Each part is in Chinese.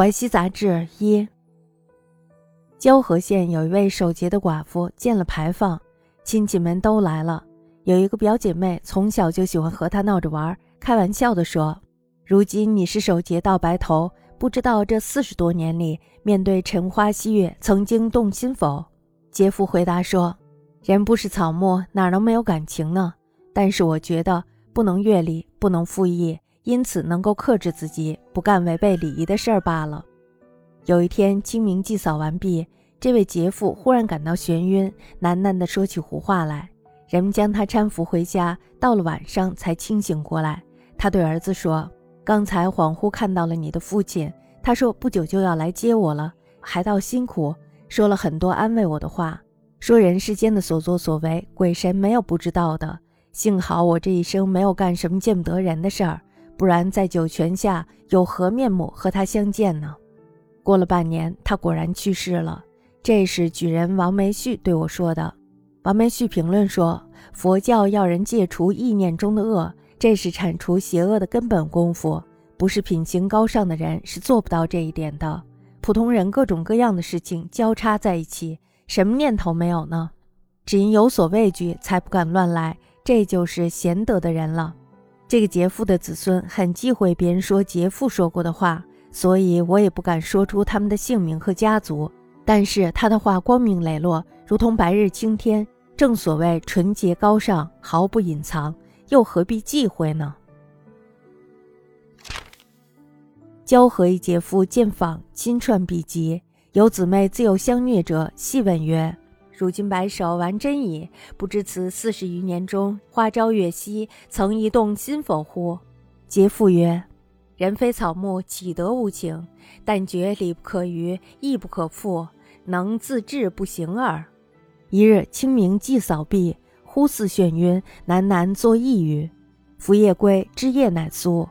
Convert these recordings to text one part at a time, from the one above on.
淮西杂志一。交河县有一位守节的寡妇，见了牌坊，亲戚们都来了。有一个表姐妹从小就喜欢和她闹着玩，开玩笑地说，如今你是守节到白头，不知道这40多年里面对晨花夕月曾经动心否？杰夫回答说，人不是草木，哪能没有感情呢？但是我觉得不能越礼，不能负义，因此能够克制自己，不干违背礼仪的事儿罢了。有一天清明祭扫完毕，这位杰夫忽然感到眩晕，喃喃地说起胡话来。人们将他搀扶回家，到了晚上才清醒过来。他对儿子说，刚才恍惚看到了你的父亲，他说不久就要来接我了，还道辛苦，说了很多安慰我的话，说人世间的所作所为，鬼神没有不知道的。幸好我这一生没有干什么见不得人的事儿，不然在九泉下有何面目和他相见呢？过了半年，他果然去世了。这是举人王梅旭对我说的。王梅旭评论说，佛教要人戒除意念中的恶，这是铲除邪恶的根本功夫，不是品行高尚的人是做不到这一点的。普通人各种各样的事情交叉在一起，什么念头没有呢？只因有所畏惧，才不敢乱来，这就是贤德的人了。这个杰夫的子孙很忌讳别人说杰夫说过的话，所以我也不敢说出他们的姓名和家族，但是他的话光明磊落，如同白日青天，正所谓纯洁高尚，毫不隐藏，又何必忌讳呢？交河一杰夫见访，亲串比及，有姊妹自幼相虐者，细问曰，如今白首完真矣，不知此40余年中，花朝月夕，曾一动心否乎？杰父曰，人非草木，岂得无情？但觉礼不可逾，义不可负，能自制不行耳。一日清明祭扫毕，忽似眩晕，喃喃作呓语。拂夜归，枝叶乃苏。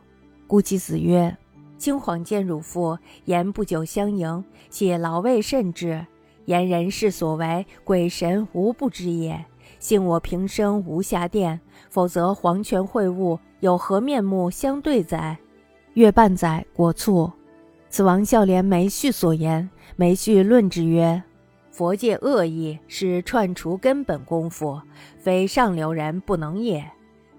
故其子曰，清恍见汝父，言不久相迎，且劳未甚至。言人世所为，鬼神无不知也。幸我平生无瑕玷，否则黄泉秽物，有何面目相对哉？月半载，果卒。此王孝廉梅绪所言。梅绪论之曰，佛界恶意是串除根本功夫，非上流人不能也。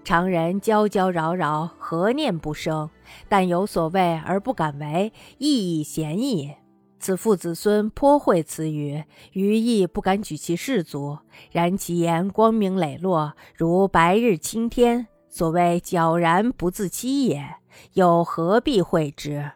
常人焦焦扰扰，何念不生？但有所谓而不敢为，亦已贤矣。此父子孙颇会此语，余亦不敢举其士卒。然其言光明磊落，如白日青天，所谓皎然不自欺也，又何必讳之？